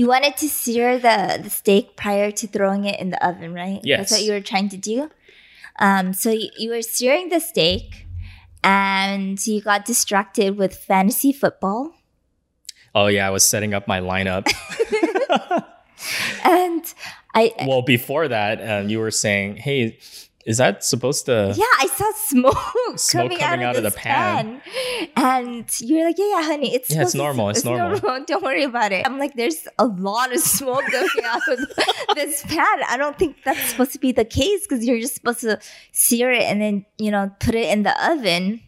You wanted to sear the steak prior to throwing it in the oven, right? Yes. That's what you were trying to do. So you were searing the steak and you got distracted with fantasy football. Oh, yeah. I was setting up my lineup. And I... Well, before that, you were saying, hey... Is that supposed to... Yeah, I saw smoke coming out of the pan. And you were like, yeah, honey, it's... Yeah, it's normal. Don't worry about it. I'm like, there's a lot of smoke coming out of this pan. I don't think that's supposed to be the case because you're just supposed to sear it and then, you know, put it in the oven.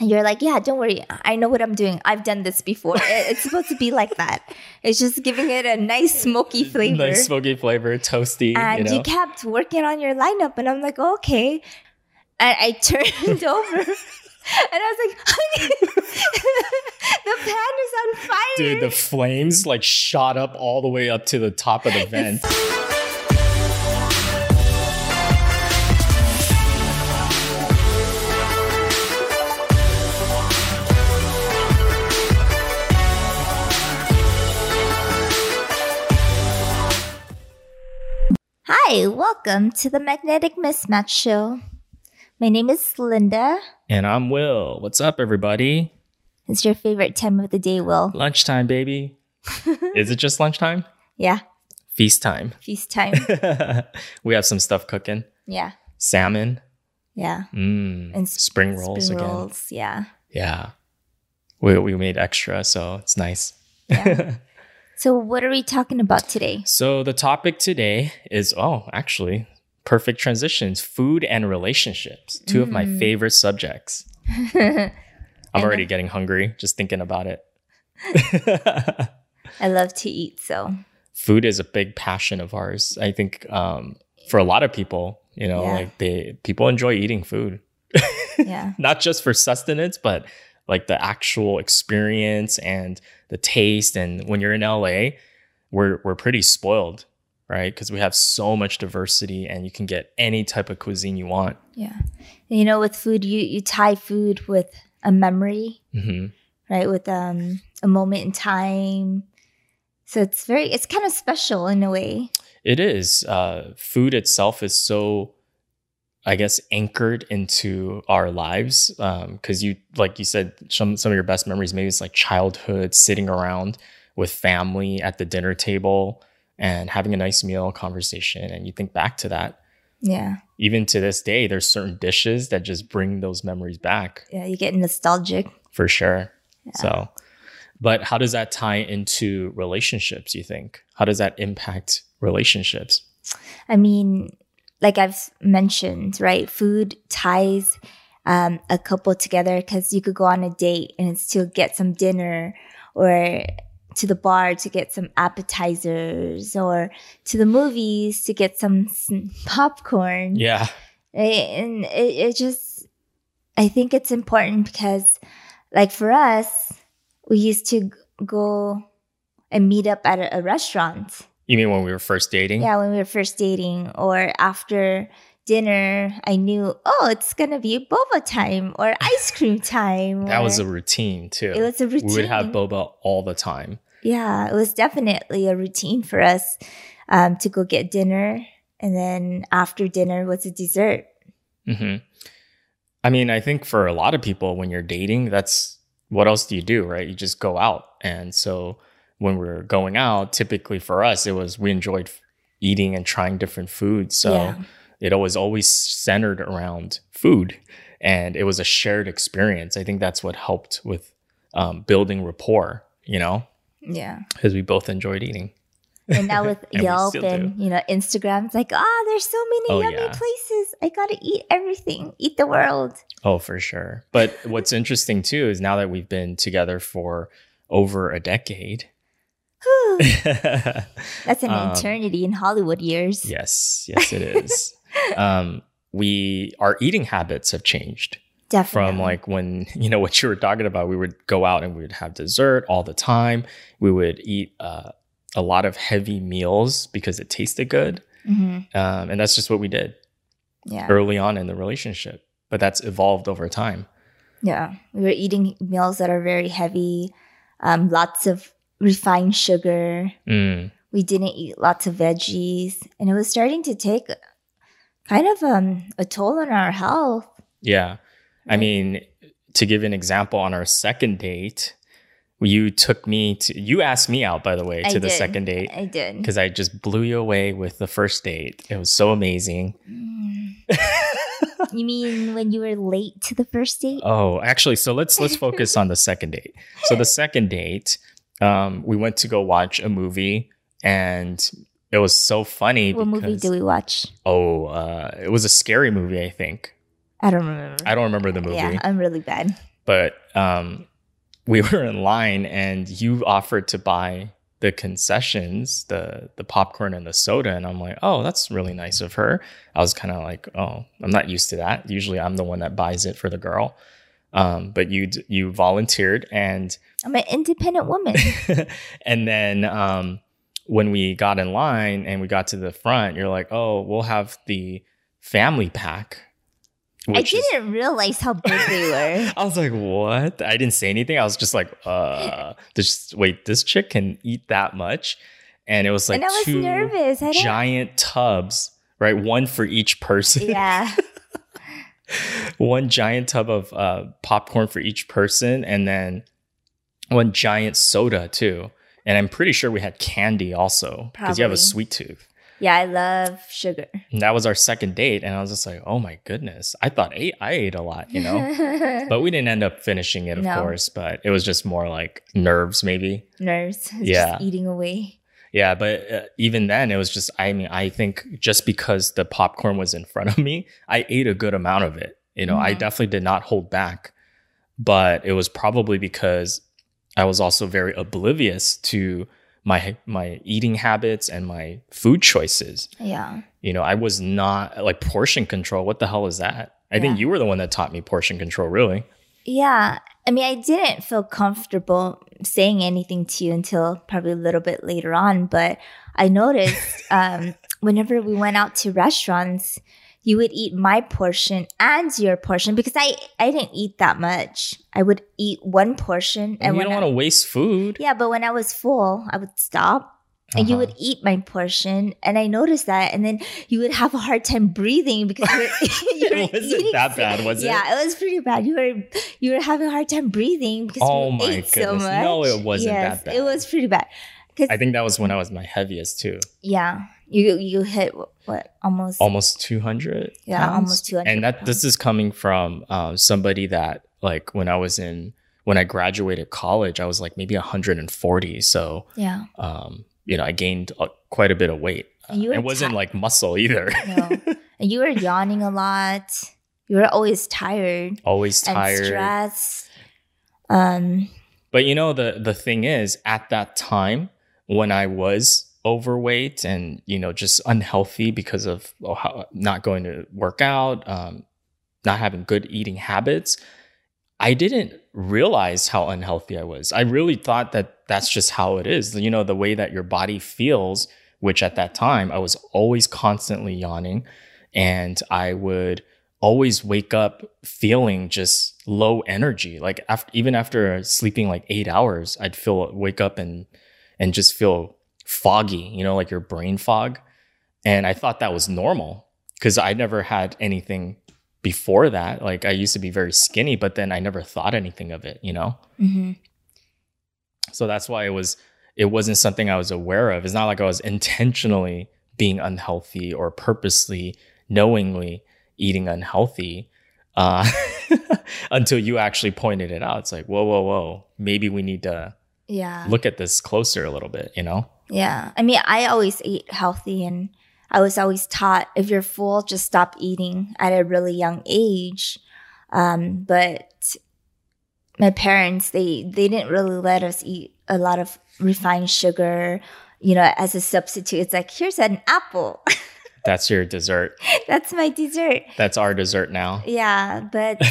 And you're like, yeah, don't worry. I know what I'm doing. I've done this before. It's supposed to be like that. It's just giving it a nice smoky flavor. Nice smoky flavor, toasty. And you kept working on your lineup. And I'm like, okay. And I turned over. And I was like, honey, the pan is on fire. Dude, the flames like shot up all the way up to the top of the vent. Hi, welcome to the Magnetic Mismatch Show. My name is Linda. And I'm Will. What's up, everybody? It's your favorite time of the day, Will. Lunchtime, baby. Is it just lunchtime? Yeah. Feast time. We have some stuff cooking. Yeah. Salmon. Yeah. And spring rolls again. Yeah. We made extra, so it's nice. Yeah. So what are we talking about today? So the topic today is, perfect transitions, food and relationships. Two of my favorite subjects. I'm already getting hungry just thinking about it. I love to eat, so. Food is a big passion of ours. I think for a lot of people, you know, people enjoy eating food. Yeah. Not just for sustenance, but like the actual experience and the taste. And when you're in L.A., we're pretty spoiled, right? Because we have so much diversity and you can get any type of cuisine you want. Yeah. You know, with food, you tie food with a memory, right? With a moment in time. So it's kind of special in a way. It is. Food itself is so... I guess, anchored into our lives. Because like you said, some of your best memories, maybe it's like childhood, sitting around with family at the dinner table and having a nice meal conversation. And you think back to that. Yeah. Even to this day, there's certain dishes that just bring those memories back. Yeah, you get nostalgic. For sure. Yeah. So, but how does that tie into relationships, you think? How does that impact relationships? I mean... Like I've mentioned, right? Food ties a couple together because you could go on a date and it's to get some dinner or to the bar to get some appetizers or to the movies to get some popcorn. Yeah. And it just, I think it's important because like for us, we used to go and meet up at a restaurant. You mean when we were first dating? Yeah, when we were first dating. Or after dinner, I knew, it's going to be boba time or ice cream time. That was a routine, too. It was a routine. We would have boba all the time. Yeah, it was definitely a routine for us to go get dinner. And then after dinner was a dessert. Mm-hmm. I mean, I think for a lot of people, when you're dating, that's what else do you do, right? You just go out. And so... When we were going out, typically for us, it was we enjoyed eating and trying different foods. So it was always centered around food. And it was a shared experience. I think that's what helped with building rapport, you know? Yeah. Because we both enjoyed eating. And now with Yelp and you know Instagram, it's like, there's so many yummy places. I got to eat everything. Eat the world. Oh, for sure. But what's interesting, too, is now that we've been together for over a decade... That's an eternity in Hollywood years. Yes, it is. Our eating habits have changed. Definitely. From like when, you know, what you were talking about, we would go out and we would have dessert all the time. We would eat a lot of heavy meals because it tasted good. Mm-hmm. And that's just what we did early on in the relationship. But that's evolved over time. Yeah. We were eating meals that are very heavy, lots of refined sugar. We didn't eat lots of veggies. And it was starting to take kind of a toll on our health. Yeah. Right? I mean, to give an example, on our second date, you took me to, you asked me out, by the way, to the second date. I did. Because I just blew you away with the first date. It was so amazing. You mean when you were late to the first date? Oh, actually, so let's focus on the second date. So the second date, we went to go watch a movie, and it was so funny. What movie did we watch? Oh, it was a scary movie, I think. I don't remember. I don't remember the movie. Yeah, I'm really bad. But we were in line, and you offered to buy the concessions, the popcorn and the soda. And I'm like, oh, that's really nice of her. I was kind of like, oh, I'm not used to that. Usually I'm the one that buys it for the girl. But you volunteered, and I'm an independent woman. And then when we got in line and we got to the front, you're like, oh, we'll have the family pack. I didn't realize how big they were. I was like, what? I didn't say anything. I was just like, this chick can eat that much. And it was like two giant tubs, right? One for each person. Yeah. One giant tub of popcorn for each person. And then one giant soda too. And I'm pretty sure we had candy also, because you have a sweet tooth. Yeah, I love sugar. And that was our second date. And I was just like, oh, my goodness. I thought I ate a lot, you know. But we didn't end up finishing it, of course. But it was just more like nerves, maybe. Nerves. Yeah. Just eating away. Yeah. But even then, it was just, I mean, I think just because the popcorn was in front of me, I ate a good amount of it. You know, mm-hmm. I definitely did not hold back. But it was probably because I was also very oblivious to my eating habits and my food choices. Yeah. You know, I was not like portion control. What the hell is that? I think you were the one that taught me portion control, really. Yeah. I mean, I didn't feel comfortable saying anything to you until probably a little bit later on. But I noticed whenever we went out to restaurants, you would eat my portion and your portion, because I didn't eat that much. I would eat one portion. And you don't want to waste food. Yeah, but when I was full, I would stop. And you would eat my portion. And I noticed that. And then you would have a hard time breathing because you were eating. That bad, was it? Yeah, it was pretty bad. You were having a hard time breathing because you ate so much. No, it wasn't that bad. It was pretty bad. I think that was when I was my heaviest too. Yeah. You hit what? Almost 200. Yeah, pounds? Almost 200. And this is coming from somebody that, like, when I graduated college, I was like maybe 140. So yeah, you know, I gained quite a bit of weight. And it wasn't like muscle either. No. And you were yawning a lot. You were always tired. Always tired. And stressed. But you know, the thing is, at that time when I was overweight and, you know, just unhealthy because of not going to work out, not having good eating habits, I didn't realize how unhealthy I was. I really thought that that's just how it is. You know, the way that your body feels, which at that time I was always constantly yawning, and I would always wake up feeling just low energy. Like even after sleeping like 8 hours, I'd wake up and just feel foggy, you know, like your brain fog. And I thought that was normal because I never had anything before that. Like, I used to be very skinny, but then I never thought anything of it, you know? Mm-hmm. So that's why it wasn't something I was aware of. It's not like I was intentionally being unhealthy or purposely, knowingly eating unhealthy until you actually pointed it out. It's like, whoa, maybe we need to look at this closer a little bit, you know? Yeah. I mean, I always ate healthy, and I was always taught if you're full, just stop eating at a really young age. But my parents, they didn't really let us eat a lot of refined sugar, you know, as a substitute. It's like, here's an apple. That's your dessert. That's my dessert. That's our dessert now. Yeah. But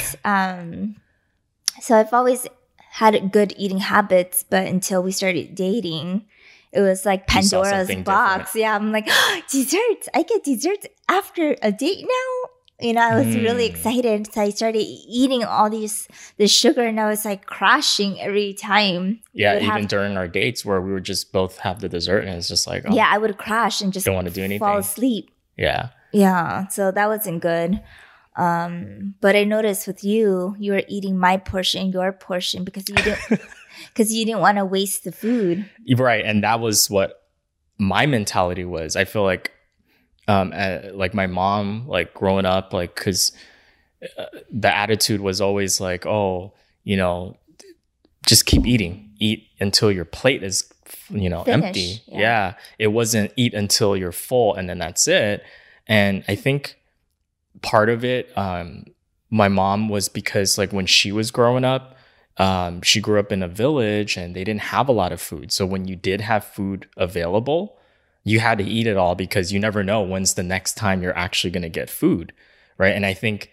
so I've always had good eating habits, but until we started dating, it was like Pandora's box. Different. Yeah, I'm like, desserts. I get desserts after a date now? You know, I was really excited. So I started eating all the sugar, and I was like crashing every time. Yeah, even during our dates where we would just both have the dessert, and it's just like, oh, yeah, I would crash and just don't want to do anything. Fall asleep. Yeah. Yeah. So that wasn't good. But I noticed with you, you were eating my portion, your portion, because you didn't want to waste the food. Right. And that was what my mentality was. I feel like my mom, like growing up, like, because the attitude was always like, oh, you know, just keep eating, eat until your plate is, you know, finish, empty. Yeah. It wasn't eat until you're full and then that's it. And I think part of it, my mom was, because like when she was growing up, she grew up in a village and they didn't have a lot of food. So when you did have food available, you had to eat it all, because you never know when's the next time you're actually going to get food, right? And I think,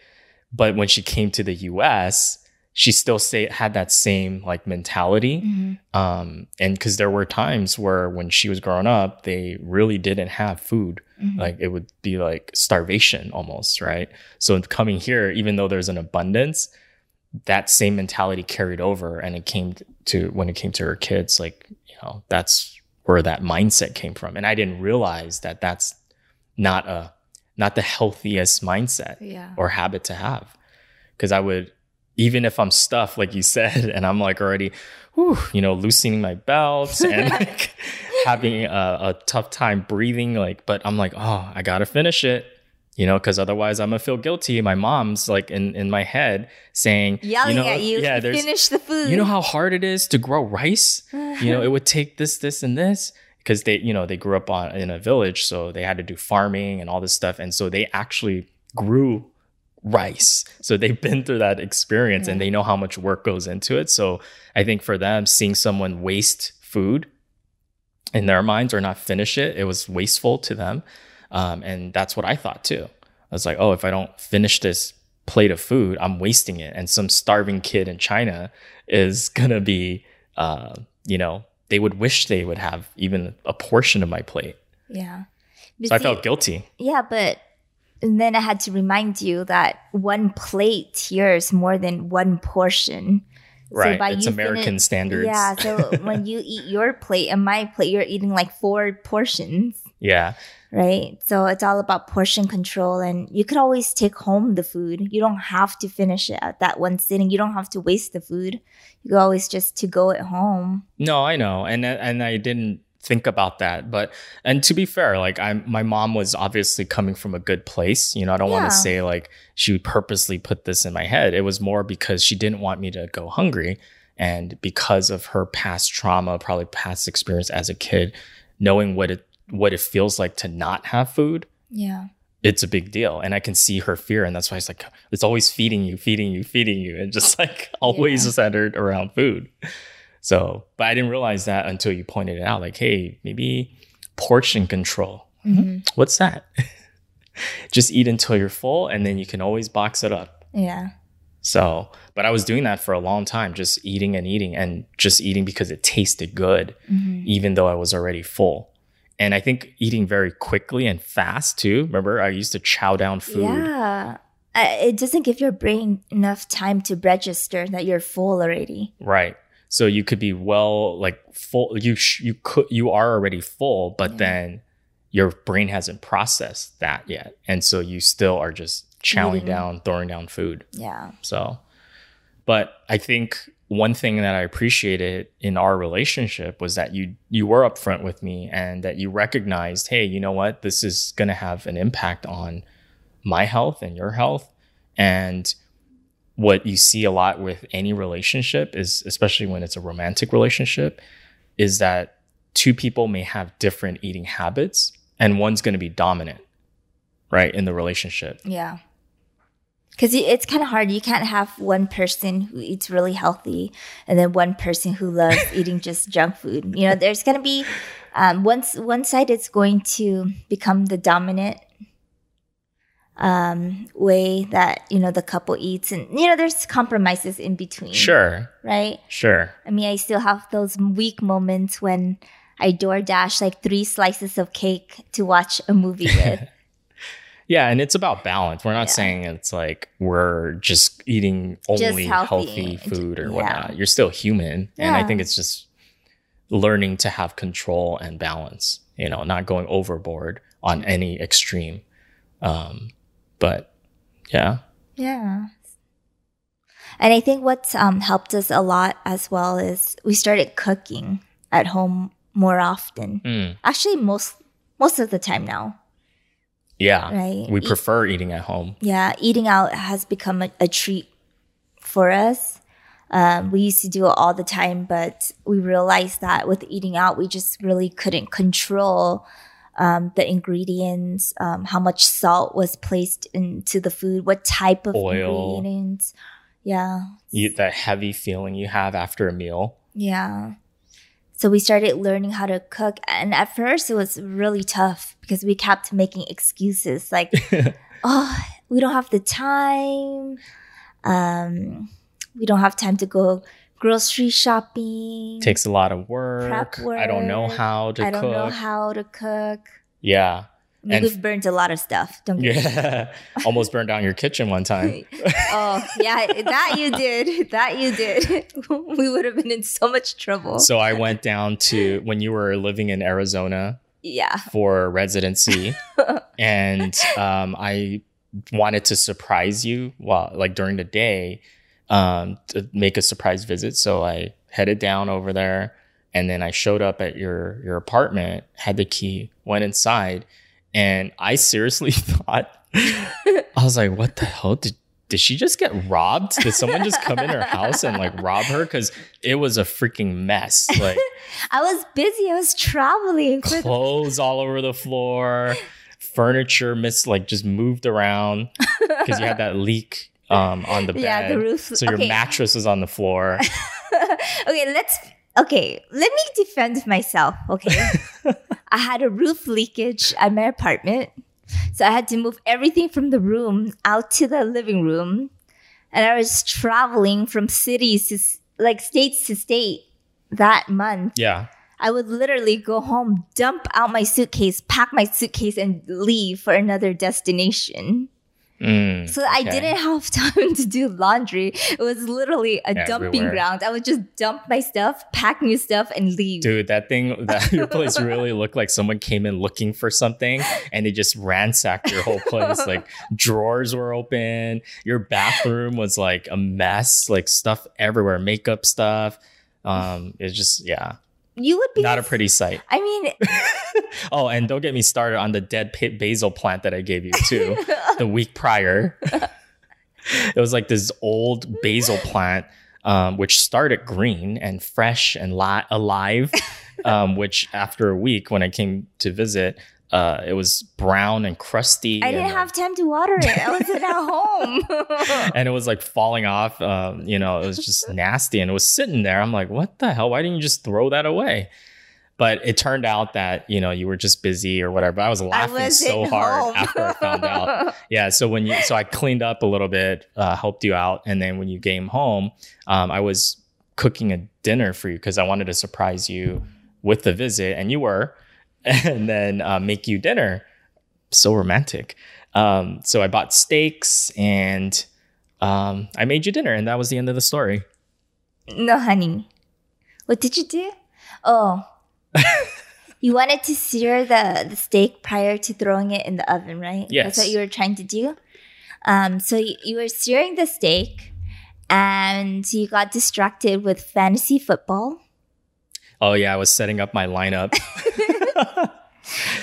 but when she came to the U.S., she still had that same like mentality. Mm-hmm. And because there were times where when she was growing up, they really didn't have food. Mm-hmm. Like it would be like starvation almost, right? So coming here, even though there's an abundance, that same mentality carried over. And when it came to her kids, like, you know, that's where that mindset came from. And I didn't realize that that's not the healthiest mindset or habit to have. Because I would, even if I'm stuffed, like you said, and I'm like already, you know, loosening my belts and like having a tough time breathing, like, but I'm like, oh, I got to finish it, you know, because otherwise I'm going to feel guilty. My mom's like in my head saying, yelling at you, finish the food. You know how hard it is to grow rice? You know, it would take this, this, and this. Because they, you know, they grew up in a village, so they had to do farming and all this stuff. And so they actually grew rice. So they've been through that experience and they know how much work goes into it. So I think for them, seeing someone waste food in their minds or not finish it, it was wasteful to them. And that's what I thought too. I was like, oh, if I don't finish this plate of food, I'm wasting it. And some starving kid in China is going to be, you know, they would wish they would have even a portion of my plate. Yeah. But so I felt guilty. Yeah. But then I had to remind you that one plate here is more than one portion. Right. So it's American standards. Yeah. So when you eat your plate and my plate, you're eating like four portions. Yeah. Right. So it's all about portion control, and you could always take home the food. You don't have to finish it at that one sitting. You don't have to waste the food. You could always just to go at home. No, I know. And I didn't think about that. But, and to be fair, like my mom was obviously coming from a good place. You know, I don't want to say like she would purposely put this in my head. It was more because she didn't want me to go hungry. And because of her past trauma, probably past experience as a kid, knowing what it feels like to not have food, it's a big deal. And I can see her fear, and that's why it's like, it's always feeding you, and just like always centered around food. So, but I didn't realize that until you pointed it out, like, hey, maybe portion control. Mm-hmm. What's that? Just eat until you're full, and then you can always box it up. Yeah. So, but I was doing that for a long time, just eating because it tasted good, even though I was already full. And I think eating very quickly and fast too. Remember, I used to chow down food. Yeah. It doesn't give your brain enough time to register that you're full already. Right. So you could be full. You are already full, but then your brain hasn't processed that yet. And so you still are just chowing down, throwing down food. Yeah. So, but I think one thing that I appreciated in our relationship was that you were upfront with me, and that you recognized, hey, you know what? This is going to have an impact on my health and your health. And what you see a lot with any relationship is, especially when it's a romantic relationship, is that two people may have different eating habits, and one's going to be dominant, right, in the relationship. Yeah. Because it's kind of hard. You can't have one person who eats really healthy and then one person who loves eating just junk food. You know, there's going to be one side is going to become the dominant way that, you know, the couple eats. And, you know, there's compromises in between. Sure. Right? Sure. I mean, I still have those weak moments when I DoorDash like 3 slices of cake to watch a movie with. Yeah, and it's about balance. We're not saying it's like we're just eating only healthy food or whatnot. You're still human. Yeah. And I think it's just learning to have control and balance, you know, not going overboard on any extreme. But yeah. Yeah. And I think what's helped us a lot as well is we started cooking at home more often. Mm. Actually, most of the time now. Yeah, right? We prefer eating at home. Yeah, eating out has become a treat for us. We used to do it all the time, but we realized that with eating out, we just really couldn't control the ingredients, how much salt was placed into the food, what type of oil. Ingredients. Yeah. That heavy feeling you have after a meal. Yeah. So we started learning how to cook. And at first, it was really tough because we kept making excuses like, oh, we don't have the time. We don't have time to go grocery shopping. Takes a lot of work. Prep work. I don't know how to cook. Yeah. We've burned a lot of stuff. Don't get me. Almost burned down your kitchen one time. Oh, yeah. That you did. We would have been in so much trouble. So I went down to when you were living in Arizona for residency. And I wanted to surprise you during the day to make a surprise visit. So I headed down over there. And then I showed up at your apartment, had the key, went inside. And I seriously thought, I was like, what the hell? Did she just get robbed? Did someone just come in her house and like rob her? Because it was a freaking mess. Like, I was busy. I was traveling. Clothes all over the floor. Furniture just moved around because you had that leak on the bed. Yeah, the roof. So your mattress was on the floor. Let me defend myself. Okay. I had a roof leakage at my apartment. So I had to move everything from the room out to the living room. And I was traveling from cities to states to state that month. Yeah. I would literally go home, dump out my suitcase, pack my suitcase, and leave for another destination. I didn't have time to do laundry. It was literally a dumping ground. I would just dump my stuff, pack new stuff, and leave. Dude, your place really looked like someone came in looking for something and they just ransacked your whole place. Like drawers were open. Your bathroom was like a mess, like stuff everywhere, makeup stuff. It's just, yeah. You would be not a pretty sight. I mean, oh, and don't get me started on the dead basil plant that I gave you too the week prior. It was like this old basil plant, which started green and fresh and alive, which after a week when I came to visit, it was brown and crusty. I didn't have time to water it. I was at home. And it was like falling off. It was just nasty and it was sitting there. I'm like, what the hell? Why didn't you just throw that away? But it turned out that, you were just busy or whatever. I was laughing so hard after I found out. Yeah. So I cleaned up a little bit, helped you out. And then when you came home, I was cooking a dinner for you because I wanted to surprise you with the visit. And you were. And then make you dinner. So romantic. So I bought steaks and I made you dinner. And that was the end of the story. No, honey. What did you do? Oh, you wanted to sear the steak prior to throwing it in the oven, right? Yes. That's what you were trying to do. So you were searing the steak and you got distracted with fantasy football. Oh, yeah. I was setting up my lineup.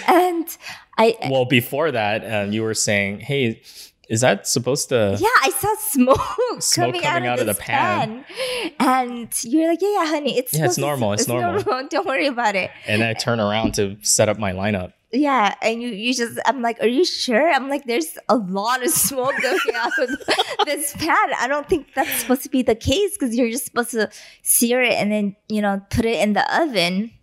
And well, before that, you were saying, hey, is that supposed to... Yeah, I saw smoke coming out of the pan. And you were like, yeah, honey, it's normal. Don't worry about it. And I turn around to set up my lineup. Yeah, and you just, I'm like, are you sure? I'm like, there's a lot of smoke coming out of this pan. I don't think that's supposed to be the case because you're just supposed to sear it and then, put it in the oven.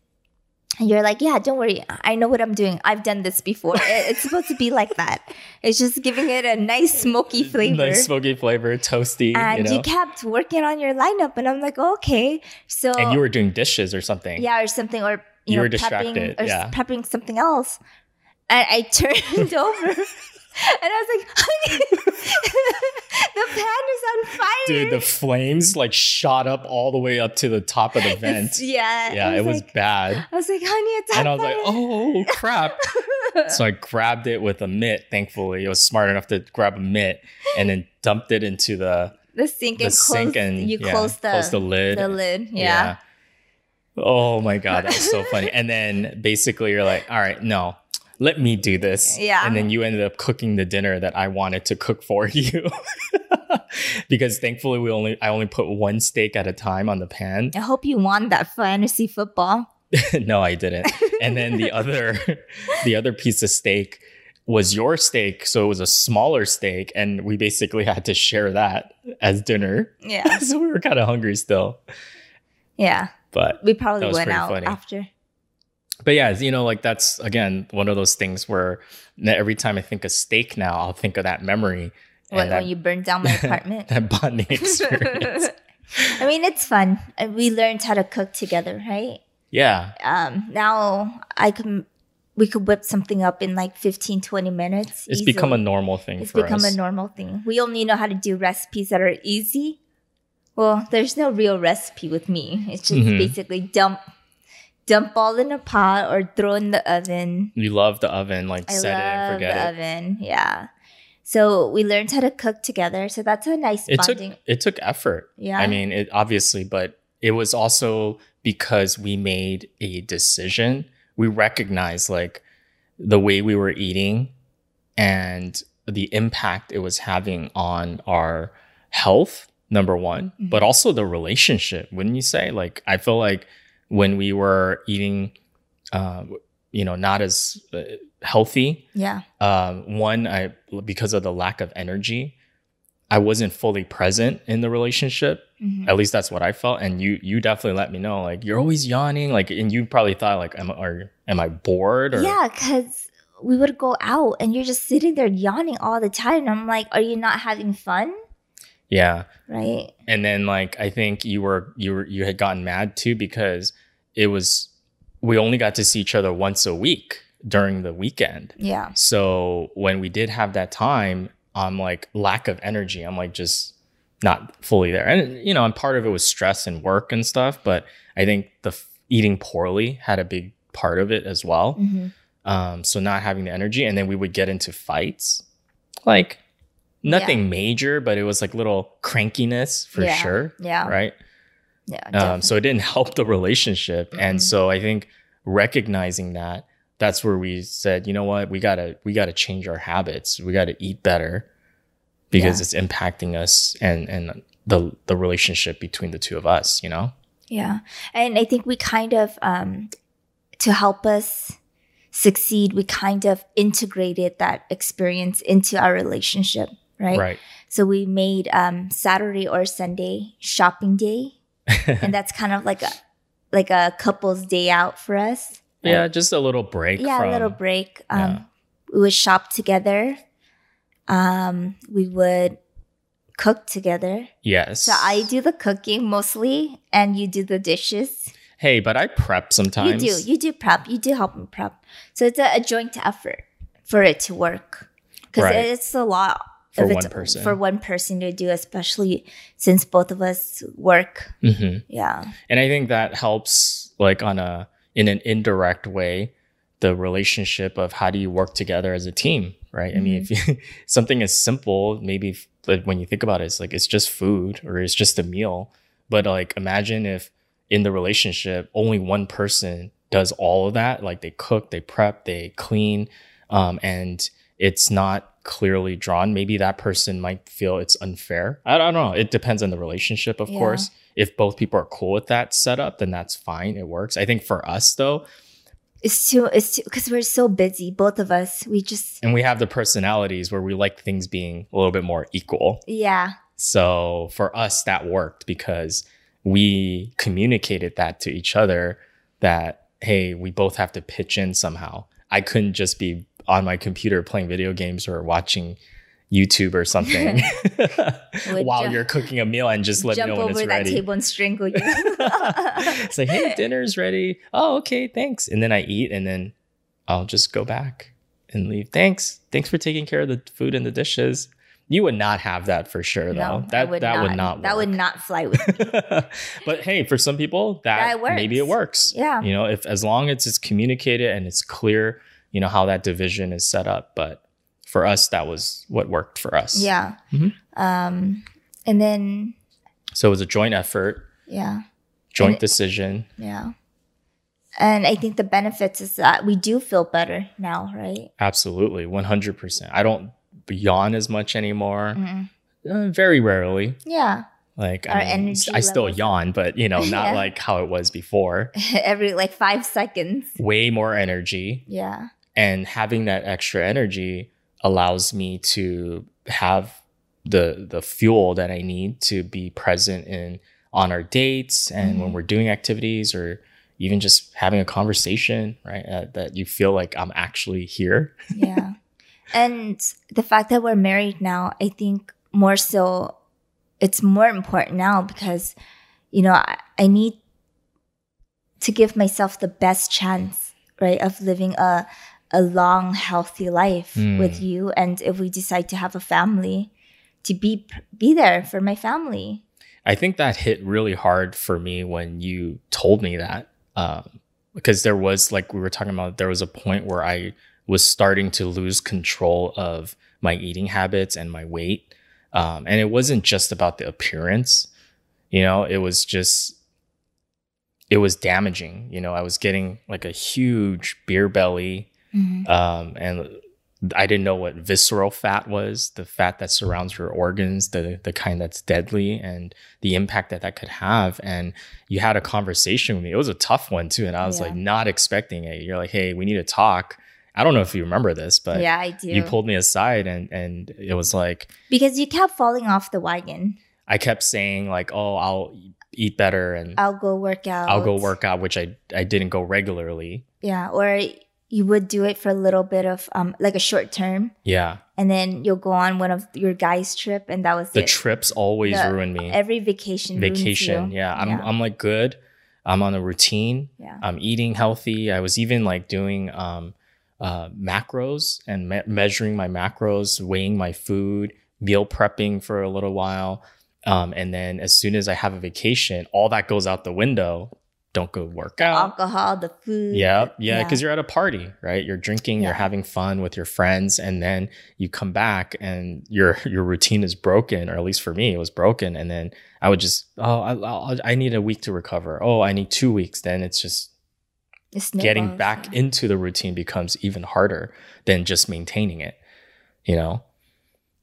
And you're like, yeah, don't worry. I know what I'm doing. I've done this before. It's supposed to be like that. It's just giving it a nice smoky flavor. Toasty. And you kept working on your lineup. And I'm like, okay. So. And you were doing dishes or something. Yeah, or something. Or you were distracted. Prepping something else. And I turned over. And I was like, the pan is on fire. Dude, the flames like shot up all the way up to the top of the vent. Yeah. Yeah, it was bad. I was like, honey, it's on fire. And I was like, oh, crap. So I grabbed it with a mitt, thankfully. It was smart enough to grab a mitt and then dumped it into the sink and closed the lid. The lid, yeah. Oh, my God. That's so funny. And then basically you're like, all right, no. Let me do this. Yeah. And then you ended up cooking the dinner that I wanted to cook for you. Because thankfully I only put one steak at a time on the pan. I hope you won that fantasy football. No, I didn't. And then the other piece of steak was your steak. So it was a smaller steak and we basically had to share that as dinner. Yeah. So we were kind of hungry still. Yeah. But we probably went out after. But yeah, you know, like that's, again, one of those things where every time I think of steak now, I'll think of that memory. When you burned down my apartment? That bonding experience. I mean, it's fun. We learned how to cook together, right? Yeah. Now we could whip something up in like 15, 20 minutes. It's easily. Become a normal thing for us. It's become a normal thing. We only know how to do recipes that are easy. Well, there's no real recipe with me. It's just basically dump all in a pot or throw in the oven. You love the oven, like set it and forget it. I love the oven, yeah. So we learned how to cook together. So that's a nice bonding. It took effort. Yeah. I mean, it obviously, but it was also because we made a decision. We recognized like the way we were eating and the impact it was having on our health, number one, but also the relationship, wouldn't you say? Like, I feel like when we were eating, not as healthy. Yeah. Because of the lack of energy, I wasn't fully present in the relationship. At least that's what I felt. And you definitely let me know, like, you're always yawning. Like, and you probably thought, like, am I bored? Or? Yeah, because we would go out and you're just sitting there yawning all the time. And I'm like, are you not having fun? Yeah. Right. And then like I think you had gotten mad too because we only got to see each other once a week during the weekend. Yeah. So when we did have that time, I'm like lack of energy. I'm like just not fully there. And you know, and part of it was stress and work and stuff, but I think the eating poorly had a big part of it as well. So not having the energy, and then we would get into fights. Like nothing major, but it was like little crankiness for sure. Yeah. Right? Yeah. So it didn't help the relationship. And so I think recognizing that's where we said, you know what, we gotta change our habits. We gotta eat better because it's impacting us and the relationship between the two of us, you know? Yeah. And I think we kind of to help us succeed, we kind of integrated that experience into our relationship. Right. So we made Saturday or Sunday shopping day, and that's kind of like a couple's day out for us. Yeah, just a little break. Yeah, a little break. We would shop together. We would cook together. Yes. So I do the cooking mostly, and you do the dishes. Hey, but I prep sometimes. You do prep. You do help me prep. So it's a joint effort for it to work because it's a lot. For one person to do, especially since both of us work. Yeah. And I think that helps like in an indirect way, the relationship of how do you work together as a team, right? I mean, if something is simple, maybe like, when you think about it, it's like it's just food or it's just a meal. But like imagine if in the relationship, only one person does all of that. Like they cook, they prep, they clean, and it's not clearly drawn. Maybe that person might feel it's unfair. I don't know. It depends on the relationship, of course. If both people are cool with that setup, then that's fine. It works. I think for us though, it's too because we're so busy, both of us. We have the personalities where we like things being a little bit more equal. Yeah. So for us, that worked because we communicated that to each other that, hey, we both have to pitch in somehow. I couldn't just be on my computer playing video games or watching YouTube or something while you're cooking a meal and just let me know when it's ready. Jump over that table and strangle you. It's like, hey, dinner's ready. Oh, okay, thanks. And then I eat and then I'll just go back. and leave. Thanks for taking care of the food and the dishes. You would not have that for sure, though. No, that would not work. That would not fly with me. But hey, for some people, that works. Maybe it works. Yeah. You know, if as long as it's communicated and it's clear, you know, how that division is set up. But for us, that was what worked for us. Yeah. Mm-hmm. And then. So it was a joint effort. Yeah. Joint decision. Yeah. And I think the benefits is that we do feel better now, right? Absolutely. 100%. I don't yawn as much anymore. Mm-hmm. Very rarely. Yeah. Like, I still yawn, but, you know, not like how it was before. Every like 5 seconds. Way more energy. Yeah. And having that extra energy allows me to have the fuel that I need to be present on our dates and when we're doing activities or even just having a conversation, right? That you feel like I'm actually here. Yeah. And the fact that we're married now, I think more so it's more important now because, you know, I need to give myself the best chance, right, of living a long, healthy life with you. And if we decide to have a family, to be there for my family. I think that hit really hard for me when you told me that because there was, like we were talking about, there was a point where I was starting to lose control of my eating habits and my weight. And it wasn't just about the appearance, you know, it was damaging. You know, I was getting like a huge beer belly and I didn't know what visceral fat was, the fat that surrounds your organs, the kind that's deadly and the impact that could have. And you had a conversation with me. It was a tough one too. And I was like not expecting it. You're like, hey, we need to talk. I don't know if you remember this, but yeah, I do. You pulled me aside and it was like... Because you kept falling off the wagon. I kept saying like, oh, I'll eat better and... I'll go work out, which I didn't go regularly. Yeah, or you would do it for a little bit of like a short term. Yeah. And then you'll go on one of your guys' trip and that was it. The trips always ruin me. Every vacation ruins you. Yeah. I'm like good. I'm on a routine. Yeah. I'm eating healthy. I was even like doing... macros and measuring my macros, weighing my food, meal prepping for a little while. And then as soon as I have a vacation, all that goes out the window. Don't go work out. Alcohol, the food. Yeah. Because you're at a party, right? You're drinking, you're having fun with your friends. And then you come back and your routine is broken, or at least for me, it was broken. And then I would just, I need a week to recover. Oh, I need 2 weeks. Then it's just... Getting back into the routine becomes even harder than just maintaining it, you know?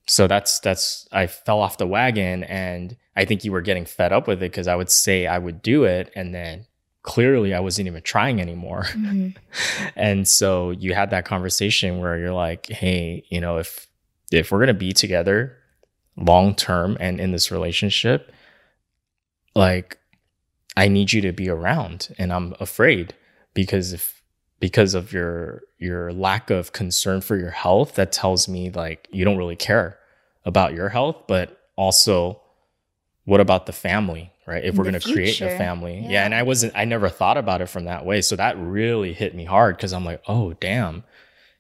So that's I fell off the wagon and I think you were getting fed up with it because I would say I would do it and then clearly I wasn't even trying anymore. Mm-hmm. And so you had that conversation where you're like, hey, you know, if we're going to be together long term and in this relationship, like I need you to be around and I'm afraid. Because of your lack of concern for your health, that tells me like you don't really care about your health, but also what about the family, right? If we're going to create a family. Yeah. And I never thought about it from that way. So that really hit me hard because I'm like, oh, damn.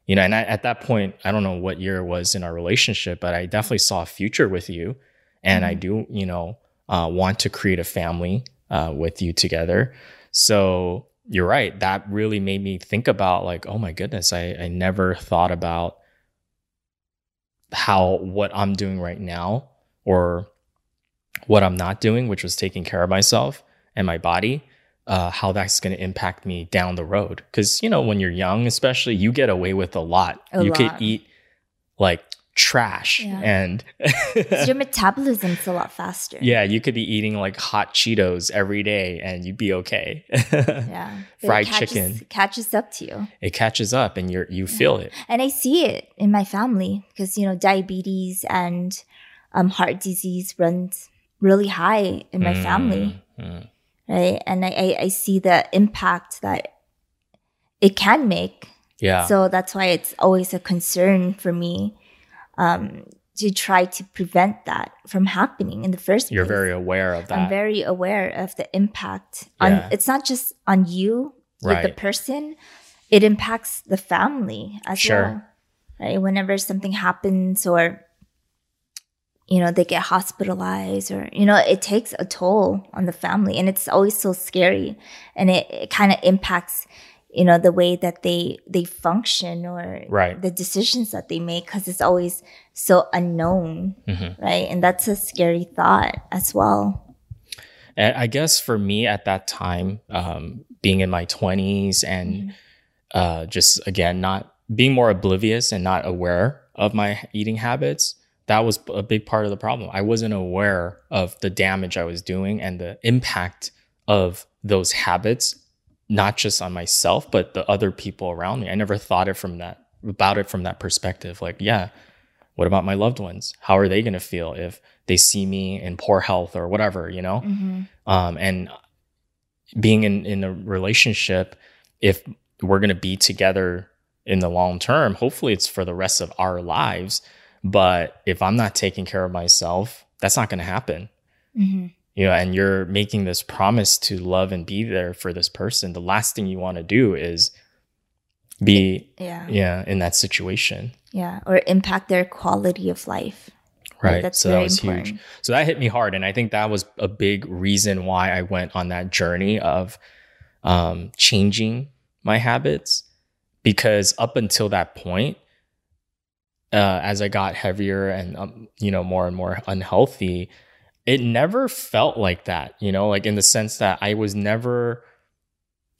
You know, and at that point, I don't know what year it was in our relationship, but I definitely saw a future with you. And I do, you know, want to create a family with you together. So... You're right. That really made me think about like, oh my goodness, I never thought about how what I'm doing right now or what I'm not doing, which was taking care of myself and my body, how that's going to impact me down the road. Because, you know, when you're young, especially, you get away with a lot. Could eat like trash and your metabolism's a lot faster. Yeah, you could be eating like hot Cheetos every day and you'd be okay. Yeah. Fried chicken. It catches up to you. It catches up and you feel it. And I see it in my family because, you know, diabetes and heart disease runs really high in my family. Mm. Right? And I see the impact that it can make. Yeah. So that's why it's always a concern for me. To try to prevent that from happening in the first place. You're very aware of that. I'm very aware of the impact. On, it's not just on you, with the person. It impacts the family as well. right? Whenever something happens or, you know, they get hospitalized or, you know, it takes a toll on the family, and it's always so scary, and it kind of impacts, you know, the way that they function or right. the decisions that they make, because it's always so unknown, mm-hmm. right? And that's a scary thought as well. And I guess for me at that time, being in my 20s and mm-hmm. Just, again, not being more oblivious and not aware of my eating habits, that was a big part of the problem. I wasn't aware of the damage I was doing and the impact of those habits, not just on myself, but the other people around me. I never thought about it from that perspective. Like, yeah, what about my loved ones? How are they going to feel if they see me in poor health or whatever, you know? Mm-hmm. And being in a relationship, if we're going to be together in the long term, hopefully it's for the rest of our lives. But if I'm not taking care of myself, that's not going to happen. Mm-hmm. You know, and you're making this promise to love and be there for this person. The last thing you want to do is be in that situation. Yeah, or impact their quality of life. Right. That's so that was important. Huge. So that hit me hard. And I think that was a big reason why I went on that journey of changing my habits, because up until that point, as I got heavier and, you know, more and more unhealthy, it never felt like that, you know, like in the sense that I was never,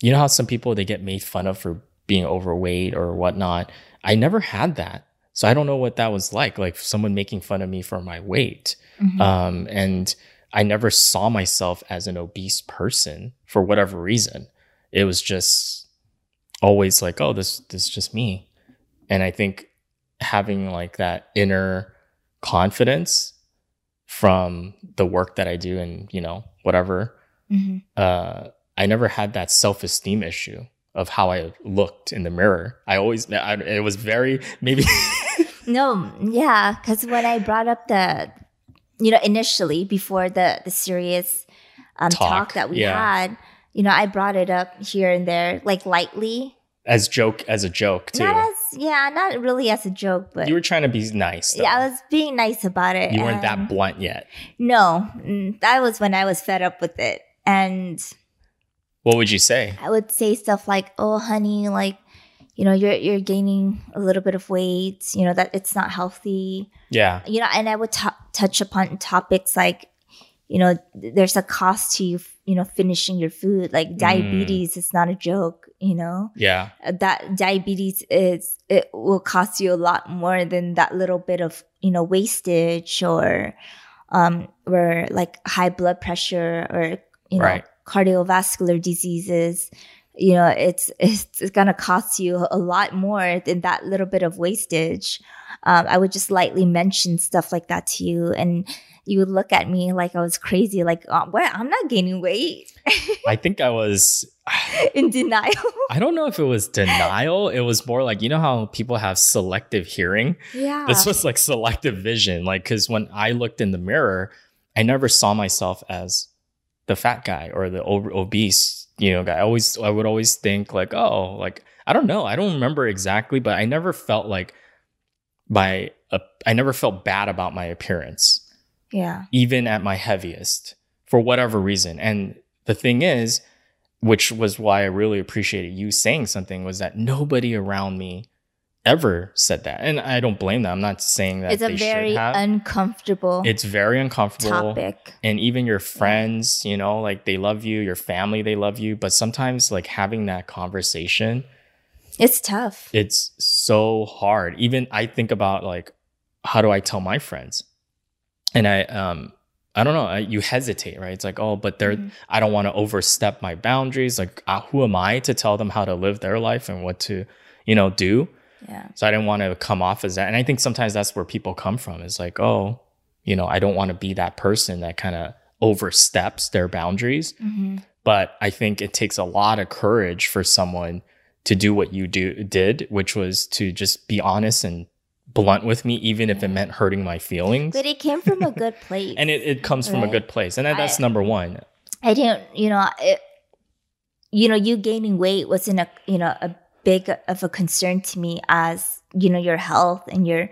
you know how some people, they get made fun of for being overweight or whatnot. I never had that. So I don't know what that was like someone making fun of me for my weight. Mm-hmm. And I never saw myself as an obese person for whatever reason. It was just always like, oh, this is just me. And I think having like that inner confidence from the work that I do and, you know, whatever, mm-hmm. I never had that self-esteem issue of how I looked in the mirror. It was very, maybe. No, yeah, because when I brought up the, you know, initially before the serious talk that we had, you know, I brought it up here and there, like lightly. As a joke too. Not really as a joke, but. You were trying to be nice, though. Yeah, I was being nice about it. You weren't that blunt yet. No, that was when I was fed up with it. And. What would you say? I would say stuff like, oh, honey, like, you know, you're gaining a little bit of weight, you know, that it's not healthy. Yeah. You know, and I would touch upon topics like, you know, there's a cost to you, you know, finishing your food. Like diabetes is not a joke, you know. Yeah. That diabetes it will cost you a lot more than that little bit of, you know, wastage or like high blood pressure or, you know. Right. Cardiovascular diseases, you know, it's gonna cost you a lot more than that little bit of wastage. I would just lightly mention stuff like that to you, and you would look at me like I was crazy, like, oh, what? I'm not gaining weight. I think I was in denial. I don't know if it was denial. It was more like, you know how people have selective hearing? Yeah. This was like selective vision, like, because when I looked in the mirror, I never saw myself as the fat guy or the obese, you know, guy. I would always think like, oh, like, I don't know. I don't remember exactly, but I never felt like I never felt bad about my appearance. Yeah. Even at my heaviest, for whatever reason. And the thing is, which was why I really appreciated you saying something, was that nobody around me ever said that. And I don't blame them. I'm not saying that they should have. It's a very uncomfortable topic. It's very uncomfortable. And even your friends, you know, like they love you, your family, they love you. But sometimes like having that conversation. It's tough. It's so hard. Even I think about like, how do I tell my friends? And I don't know. You hesitate, right? It's like, oh, but they're. Mm-hmm. I don't want to overstep my boundaries. Like, who am I to tell them how to live their life and what to, you know, do? Yeah. So I didn't want to come off as that. And I think sometimes that's where people come from. It's like, oh, you know, I don't want to be that person that kind of oversteps their boundaries. Mm-hmm. But I think it takes a lot of courage for someone to do what you did, which was to just be honest and blunt with me, even if it meant hurting my feelings. But it came from a good place. And it comes from a good place. And that's number one. I didn't, you know, you gaining weight wasn't a, you know, a big of a concern to me as, you know, your health and your...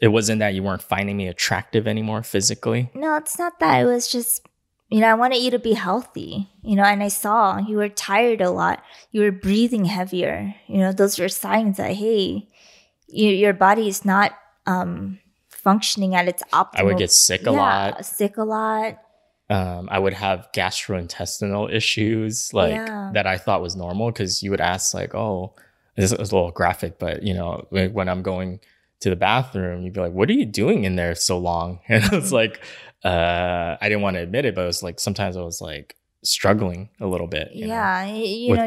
It wasn't that you weren't finding me attractive anymore physically? No, it's not that. It was just, you know, I wanted you to be healthy, you know, and I saw you were tired a lot. You were breathing heavier. You know, those were signs that, hey, your body is not functioning at its optimal. I would get sick a lot. I would have gastrointestinal issues that I thought was normal because you would ask like, oh, this is a little graphic, but, you know, like when I'm going to the bathroom, you'd be like, what are you doing in there so long? And I was like, I didn't want to admit it, but it was like sometimes I was like struggling a little bit with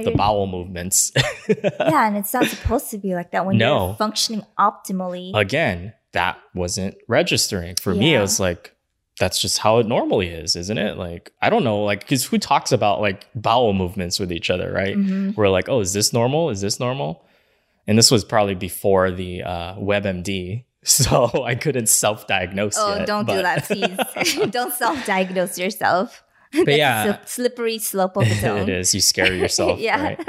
the bowel movements. Yeah, and it's not supposed to be like that when you're functioning optimally. Again, that wasn't registering. For me, it was like, that's just how it normally is, isn't it? Like, I don't know, like, because who talks about like bowel movements with each other, right? Mm-hmm. We're like, oh, is this normal? Is this normal? And this was probably before the WebMD, so I couldn't self-diagnose yet. Oh, do that, please. Don't self-diagnose yourself. But that's a slippery slope of its own. It is. You scare yourself, right?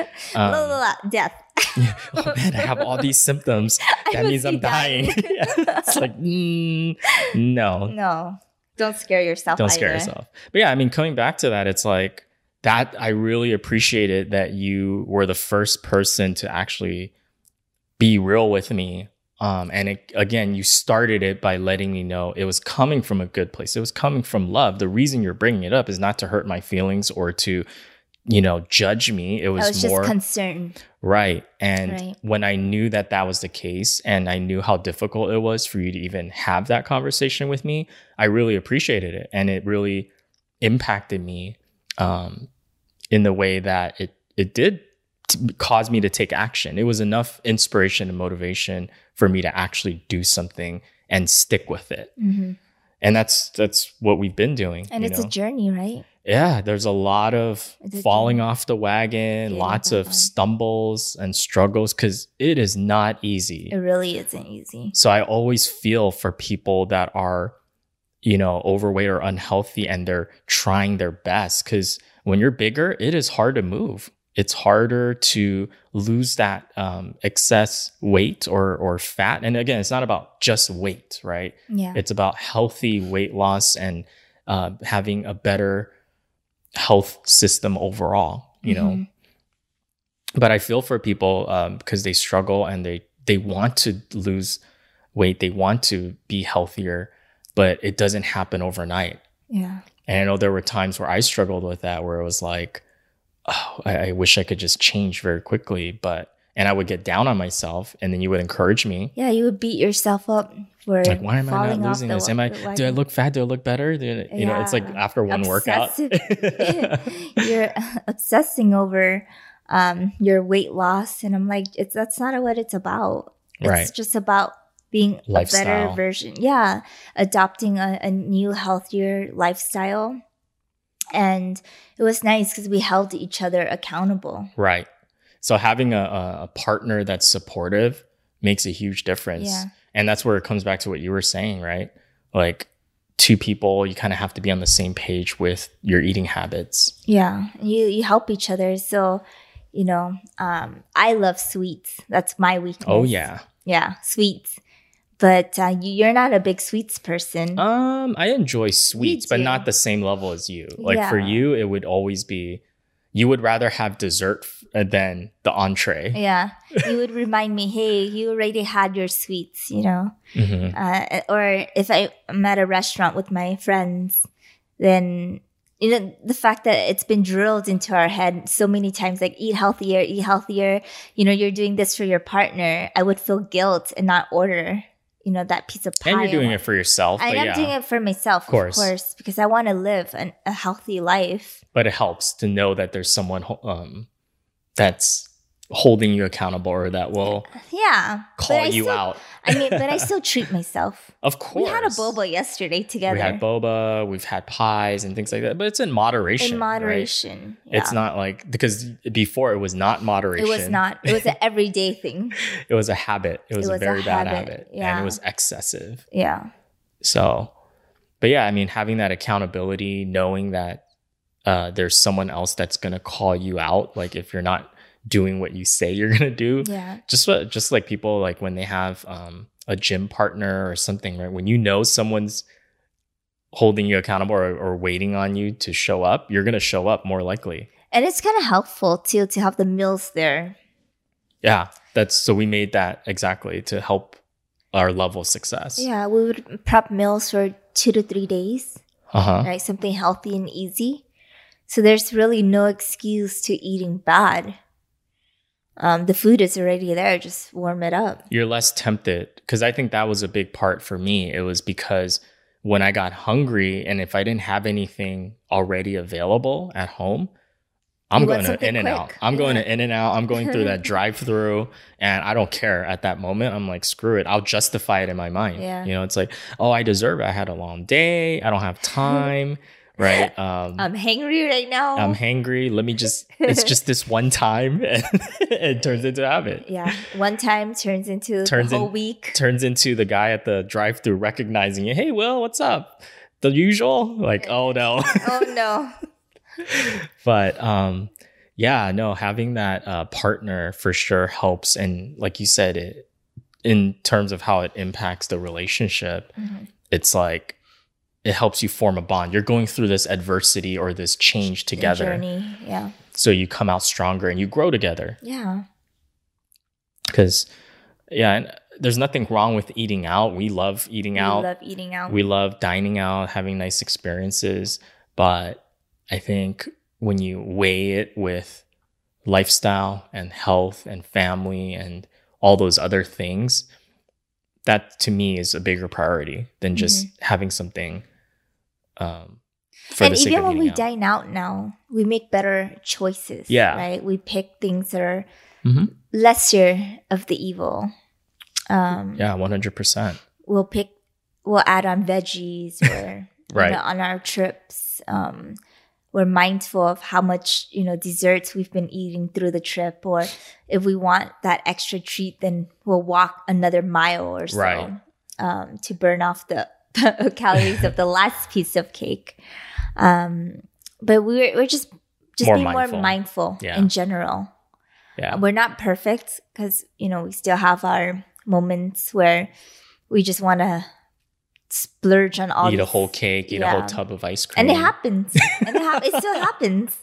Death. Oh, man, I have all these symptoms. That means I'm dying. It's like, no. No. Don't scare yourself. Don't scare yourself. But yeah, I mean, coming back to that, it's like that. I really appreciated that you were the first person to actually be real with me. And it, again, you started it by letting me know it was coming from a good place. It was coming from love. The reason you're bringing it up is not to hurt my feelings or to, you know, judge me. It was more just concern. Right. And when I knew that that was the case and I knew how difficult it was for you to even have that conversation with me, I really appreciated it. And it really impacted me in the way that it did cause me to take action. It was enough inspiration and motivation for me to actually do something and stick with it. Mm-hmm. And that's what we've been doing. And it's a journey, right? Yeah, there's a lot of falling off the wagon, lots of stumbles and struggles because it is not easy. It really isn't easy. So I always feel for people that are, you know, overweight or unhealthy and they're trying their best because when you're bigger, it is hard to move. It's harder to lose that excess weight or fat. And again, it's not about just weight, right? Yeah. It's about healthy weight loss and having a better health system overall, you know. But I feel for people because they struggle and they want to lose weight. They want to be healthier, but it doesn't happen overnight. Yeah. And I know there were times where I struggled with that, where it was like, oh, I wish I could just change very quickly, and I would get down on myself, and then you would encourage me. Yeah, you would beat yourself up for like, why am I not losing this? Do I look fat? Do I look better? You know, it's like after one workout, you're obsessing over your weight loss, and I'm like, that's not what it's about. It's just about being a better version. Yeah, adopting a new, healthier lifestyle. And it was nice because we held each other accountable. Right. So having a partner that's supportive makes a huge difference. Yeah. And that's where it comes back to what you were saying, right? Like two people, you kind of have to be on the same page with your eating habits. Yeah. You help each other. So, you know, I love sweets. That's my weakness. Oh, yeah. Yeah. Sweets. But you're not a big sweets person. I enjoy sweets, but not the same level as you. Like for you, it would always be, you would rather have dessert than the entree. Yeah. You would remind me, hey, you already had your sweets, you know. Mm-hmm. Or if I'm at a restaurant with my friends, then, you know, the fact that it's been drilled into our head so many times, like eat healthier. You know, you're doing this for your partner. I would feel guilt and not order, you know, that piece of pie. And you're doing it for yourself. I am doing it for myself, of course, because I want to live a healthy life. But it helps to know that there's someone that's holding you accountable or that will call you out. I mean, but I still treat myself. Of course. We had a boba yesterday together. We had boba. We've had pies and things like that. But it's in moderation. Right? Yeah. It's not like, because before it was not moderation. It was not. It was an everyday thing. It was a habit. It was a very bad habit. Yeah. And it was excessive. Yeah. So, but yeah, I mean, having that accountability, knowing that there's someone else that's going to call you out, like if you're not doing what you say you're going to do. Yeah. Just like people, like when they have a gym partner or something, right? When you know someone's holding you accountable or waiting on you to show up, you're going to show up more likely. And it's kind of helpful too to have the meals there. Yeah. So we made that exactly to help our level of success. Yeah. We would prep meals for 2 to 3 days. Uh-huh. Right? Something healthy and easy. So there's really no excuse to eating bad. The food is already there. Just warm it up. You're less tempted. Because I think that was a big part for me. It was because when I got hungry and if I didn't have anything already available at home, I'm going to In-N-Out. I'm going to In-N-Out. I'm going through that drive-through, and I don't care at that moment. I'm like, screw it. I'll justify it in my mind. Yeah. You know, it's like, oh, I deserve it. I had a long day. I don't have time. Right. I'm hangry right now. I'm hangry. Let me it's just this one time, and it turns into a habit. Yeah. One time turns into a whole week. Turns into the guy at the drive-through recognizing you. Hey, Will, what's up? The usual. Like, oh, no. Oh, no. But having that partner for sure helps. And like you said, it, in terms of how it impacts the relationship, mm-hmm. It's like it helps you form a bond. You're going through this adversity or this change together. Journey, yeah. So you come out stronger and you grow together. Yeah. Because, yeah, and there's nothing wrong with eating out. We love eating out. We love eating out. We love dining out, having nice experiences. But I think when you weigh it with lifestyle and health and family and all those other things, that to me is a bigger priority than just mm-hmm. having something for the sake of eating out. And even when we dine out now, we make better choices, yeah. right? We pick things that are mm-hmm. lesser of the evil. 100%. We'll add on veggies or right. On our trips. We're mindful of how much, desserts we've been eating through the trip, or if we want that extra treat, then we'll walk another mile or so right. To burn off the calories of the last piece of cake. But we're just more being mindful. More mindful yeah. in general. Yeah. We're not perfect because, we still have our moments where we just want to splurge on all eat a whole cake, eat yeah. a whole tub of ice cream, and it happens, it still happens.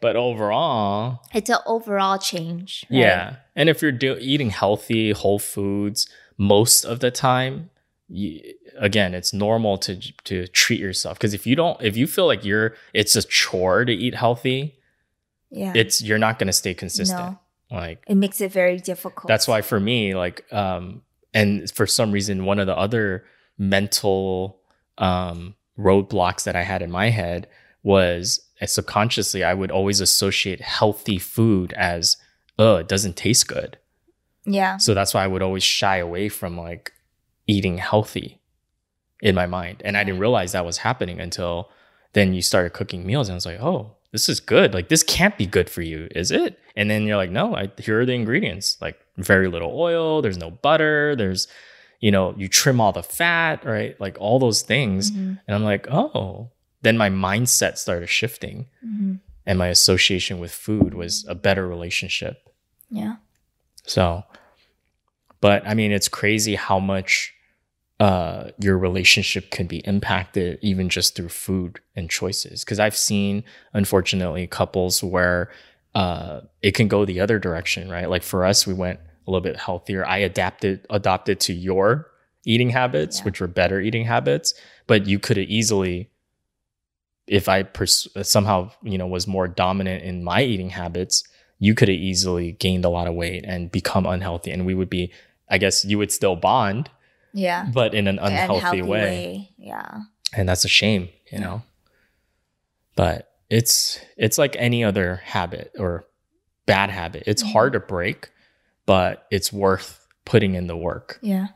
But overall, it's an overall change. Right? Yeah, and if you're eating healthy, whole foods most of the time, it's normal to treat yourself. Because if you feel like it's a chore to eat healthy, yeah, you're not going to stay consistent. No. Like it makes it very difficult. That's why for me, and for some reason, one of the other mental roadblocks that I had in my head was subconsciously, I would always associate healthy food as, oh, it doesn't taste good. Yeah. So that's why I would always shy away from eating healthy in my mind. And I didn't realize that was happening until then you started cooking meals. And I was like, oh, this is good. This can't be good for you, is it? And then you're like, no, here are the ingredients. Very little oil, there's no butter, there's, you trim all the fat, right? All those things. Mm-hmm. And I'm like, oh. Then my mindset started shifting. Mm-hmm. And my association with food was a better relationship. Yeah. So, but I mean, it's crazy how much your relationship can be impacted even just through food and choices. Because I've seen, unfortunately, couples where it can go the other direction, right? For us, we went a little bit healthier. I adopted to your eating habits, yeah. which were better eating habits, but you could have easily, if I somehow, was more dominant in my eating habits, you could have easily gained a lot of weight and become unhealthy. And we would be, I guess you would still bond, yeah, but in an unhealthy way. Yeah. And that's a shame, but it's like any other habit or bad habit. It's mm-hmm. hard to break, but it's worth putting in the work. Yeah.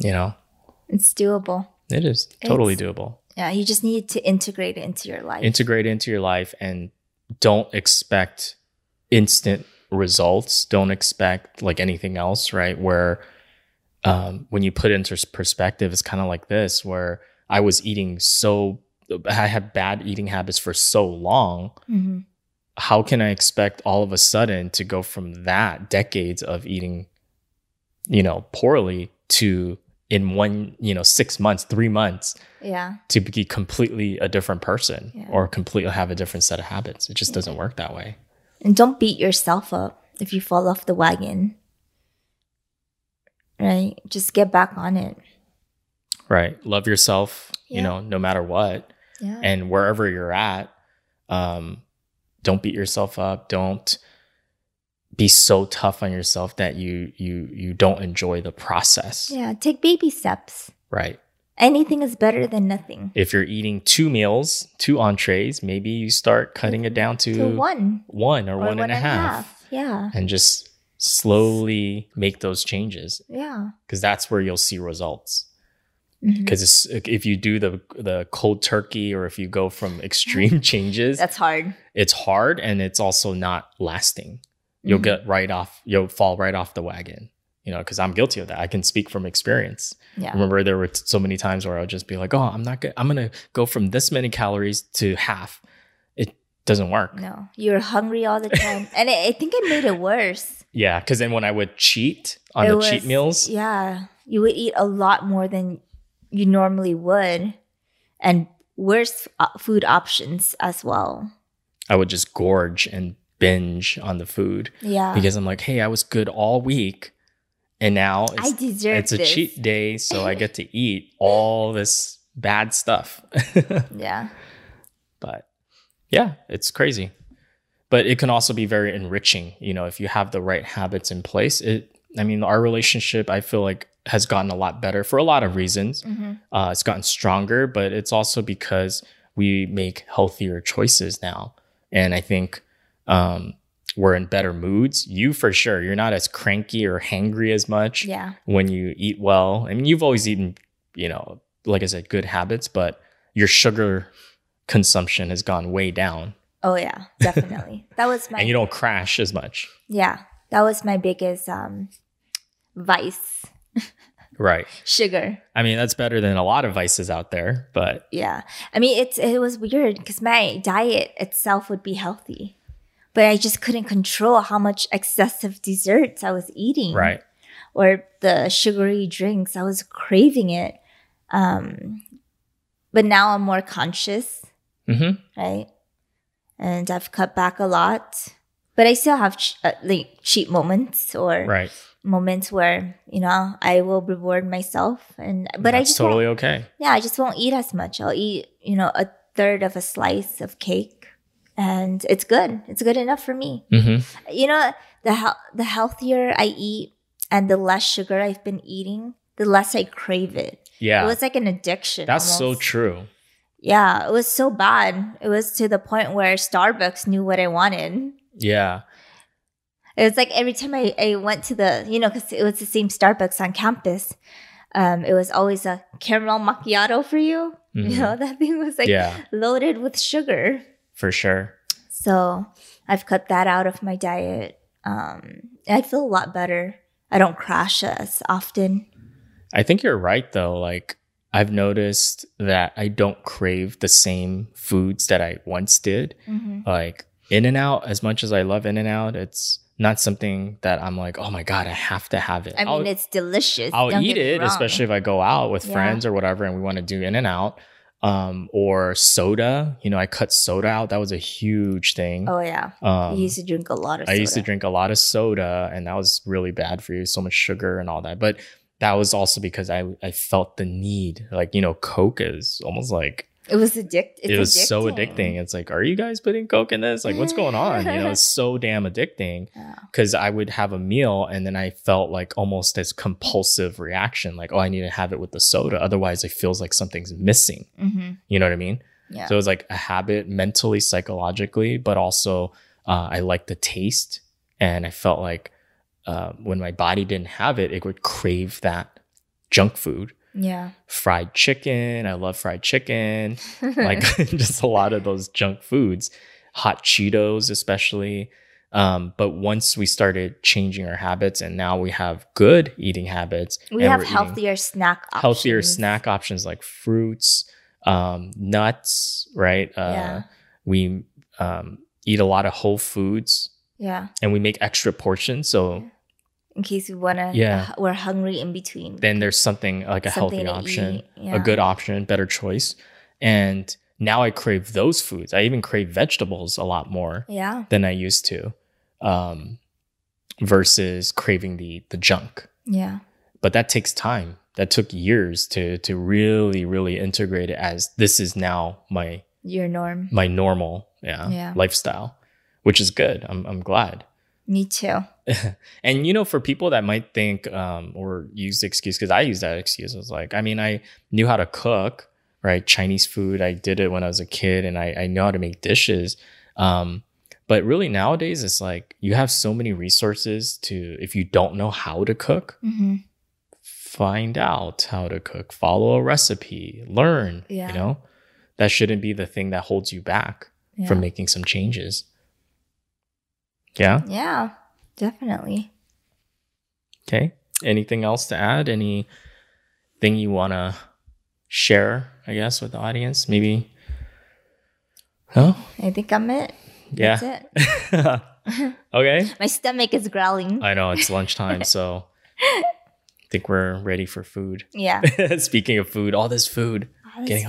It's doable. It is totally doable. Yeah. You just need to integrate it into your life. Integrate it into your life and don't expect instant results. Don't expect anything else, right? Where when you put it into perspective, it's kind of like this, where I was eating I had bad eating habits for so long. Mm-hmm. how can I expect all of a sudden to go from that decades of eating, you know, poorly to in one, you know, 6 months, 3 months, to be completely a different person or completely have a different set of habits. It just doesn't work that way. And don't beat yourself up if you fall off the wagon, right? Just get back on it. Right. Love yourself, you know, no matter what. Yeah. And wherever you're at, don't beat yourself up. Don't be so tough on yourself that you don't enjoy the process. Yeah, take baby steps. Right. Anything is better than nothing. If you're eating 2 meals, 2 entrees, maybe you start cutting it down to one or one and a half. Yeah. And just slowly make those changes. Yeah. Because that's where you'll see results. Because if you do the cold turkey, or if you go from extreme changes, that's hard. It's hard, and it's also not lasting. You'll get right off. You'll fall right off the wagon. You know, because I'm guilty of that. I can speak from experience. Yeah. Remember, there were so many times where I'll just be like, "Oh, I'm not good. I'm gonna go from this many calories to half." It doesn't work. No, you're hungry all the time, and I think it made it worse. Yeah, because then when I would cheat on cheat meals, you would eat a lot more than you normally would, and worse food options as well. I would just gorge and binge on the food. Yeah. Because I'm like, hey, I was good all week, and now it's a cheat day, so I get to eat all this bad stuff. Yeah. But yeah, it's crazy. But it can also be very enriching, you know, if you have the right habits in place. Our relationship, I feel like, has gotten a lot better for a lot of reasons. It's gotten stronger, but it's also because we make healthier choices now. And I think we're in better moods. You, for sure, you're not as cranky or hangry as much when you eat well. I mean, you've always eaten, you know, like I said, good habits, but your sugar consumption has gone way down. Oh, yeah, definitely. That was my... And you don't crash as much. Yeah, that was my biggest vice. Right. Sugar. I mean, that's better than a lot of vices out there, but... Yeah. I mean, it was weird because my diet itself would be healthy, but I just couldn't control how much excessive desserts I was eating. Right. Or the sugary drinks. I was craving it. But now I'm more conscious, right? And I've cut back a lot. But I still have cheat moments or... Right. Moments where, you know, I will reward myself, but that's totally okay. Yeah, I just won't eat as much. I'll eat, you know, 1/3 of a slice of cake, and it's good. It's good enough for me. You know, the healthier I eat and the less sugar I've been eating, the less I crave it. Yeah, it was like an addiction. That's almost. So true. Yeah, it was so bad. It was to the point where Starbucks knew what I wanted. Yeah. It was like every time I went to because it was the same Starbucks on campus. It was always a caramel macchiato for you. You know, that thing was like loaded with sugar. For sure. So I've cut that out of my diet. I feel a lot better. I don't crash as often. I think you're right, though. Like, I've noticed that I don't crave the same foods that I once did. Like, In-N-Out, as much as I love In-N-Out, it's... not something that I'm like, oh my God, I have to have it. I mean, it's delicious. I'll eat it, especially if I go out with friends or whatever and we want to do In-N-Out. Or soda. You know, I cut soda out. That was a huge thing. Oh, yeah. You used to drink a lot of soda. I used to drink a lot of soda, and that was really bad for you. So much sugar and all that. But that was also because I felt the need. Like, you know, Coke is almost like... It was addicting. It was so addicting. It's like, are you guys putting Coke in this? Like, what's going on? You know, it's so damn addicting because I would have a meal and then I felt like almost this compulsive reaction. Like, oh, I need to have it with the soda. Otherwise, it feels like something's missing. You know what I mean? Yeah. So it was like a habit mentally, psychologically, but also I liked the taste. And I felt like when my body didn't have it, it would crave that junk food. Yeah. Fried chicken. I love fried chicken. Like just a lot of those junk foods, hot Cheetos especially. But once we started changing our habits and now we have good eating habits. We have healthier snack options. Healthier snack options like fruits, nuts, right? We eat a lot of whole foods. Yeah. And we make extra portions. So in case you want to, we're hungry in between. Then there's something like a healthy option, a good option, better choice. And now I crave those foods. I even crave vegetables a lot more than I used to, versus craving the junk. Yeah. But that takes time. That took years to really, really integrate it as this is now your norm. My normal lifestyle, which is good. I'm glad. Me too. And, for people that might think or use the excuse, because I used that excuse. I was like, I knew how to cook, right? Chinese food. I did it when I was a kid and I know how to make dishes. But really nowadays, it's like you have so many resources to, if you don't know how to cook, find out how to cook, follow a recipe, learn, That shouldn't be the thing that holds you back from making some changes. Yeah? Yeah, definitely. Okay. Anything else to add? Anything you want to share, I guess, with the audience? Maybe? No? I think I'm it. Yeah. That's it. Okay. My stomach is growling. I know. It's lunchtime, so I think we're ready for food. Yeah. Speaking of food, all this food. Getting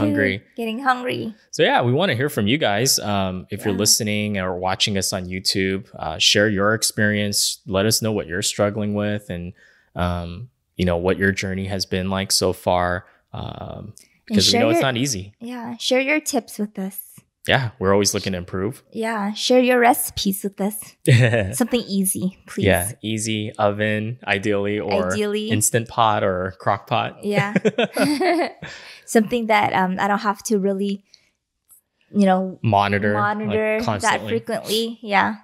hungry. So yeah, we want to hear from you guys. If you're listening or watching us on YouTube, share your experience. Let us know what you're struggling with and, what your journey has been like so far. Because we know it's not easy. Yeah. Share your tips with us. Yeah. We're always looking to improve. Yeah. Share your recipes with us. Something easy, please. Yeah. Easy oven, ideally. Instant pot or crock pot. Yeah. Something that I don't have to really, monitor that frequently. Yeah.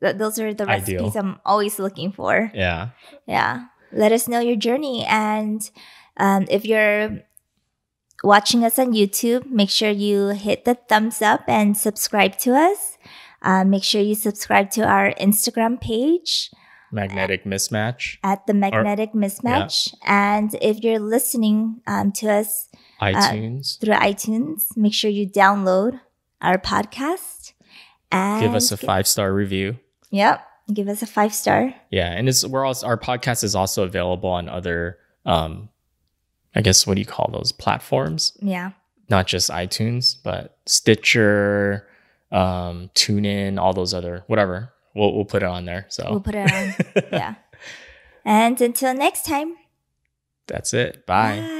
Those are the recipes ideal. I'm always looking for. Yeah. Yeah. Let us know your journey. And if you're watching us on YouTube, make sure you hit the thumbs up and subscribe to us. Make sure you subscribe to our Instagram page. Magnetic Mismatch. At the Magnetic Mismatch. Yeah. And if you're listening to us through iTunes, make sure you download our podcast. And give us a 5-star review. Yep. Give us a 5-star. Yeah. And our podcast is also available on other I guess, what do you call those platforms? Yeah. Not just iTunes, but Stitcher, TuneIn, all those other, whatever. We'll put it on there. So we'll put it on. Yeah. And until next time. That's it. Bye.